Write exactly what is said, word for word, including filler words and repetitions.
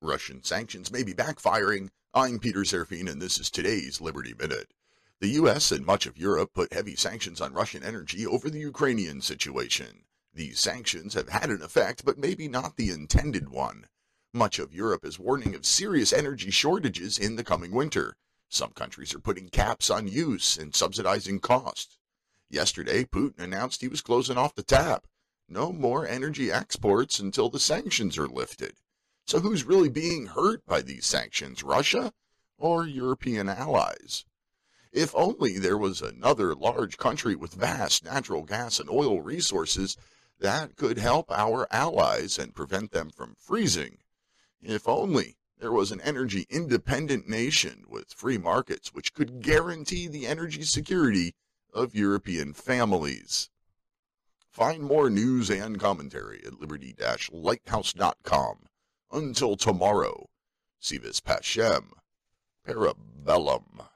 Russian sanctions may be backfiring. I'm Peter Zerfien, and this is today's Liberty Minute. The U S and much of Europe put heavy sanctions on Russian energy over the Ukrainian situation. These sanctions have had an effect, but maybe not the intended one. Much of Europe is warning of serious energy shortages in the coming winter. Some countries are putting caps on use and subsidizing costs. Yesterday, Putin announced he was closing off the tap. No more energy exports until the sanctions are lifted. So who's really being hurt by these sanctions, Russia or European allies? If only there was another large country with vast natural gas and oil resources that could help our allies and prevent them from freezing. If only there was an energy-independent nation with free markets which could guarantee the energy security of European families. Find more news and commentary at liberty dash lighthouse dot com. Until tomorrow, Sivis Pashem, Parabellum.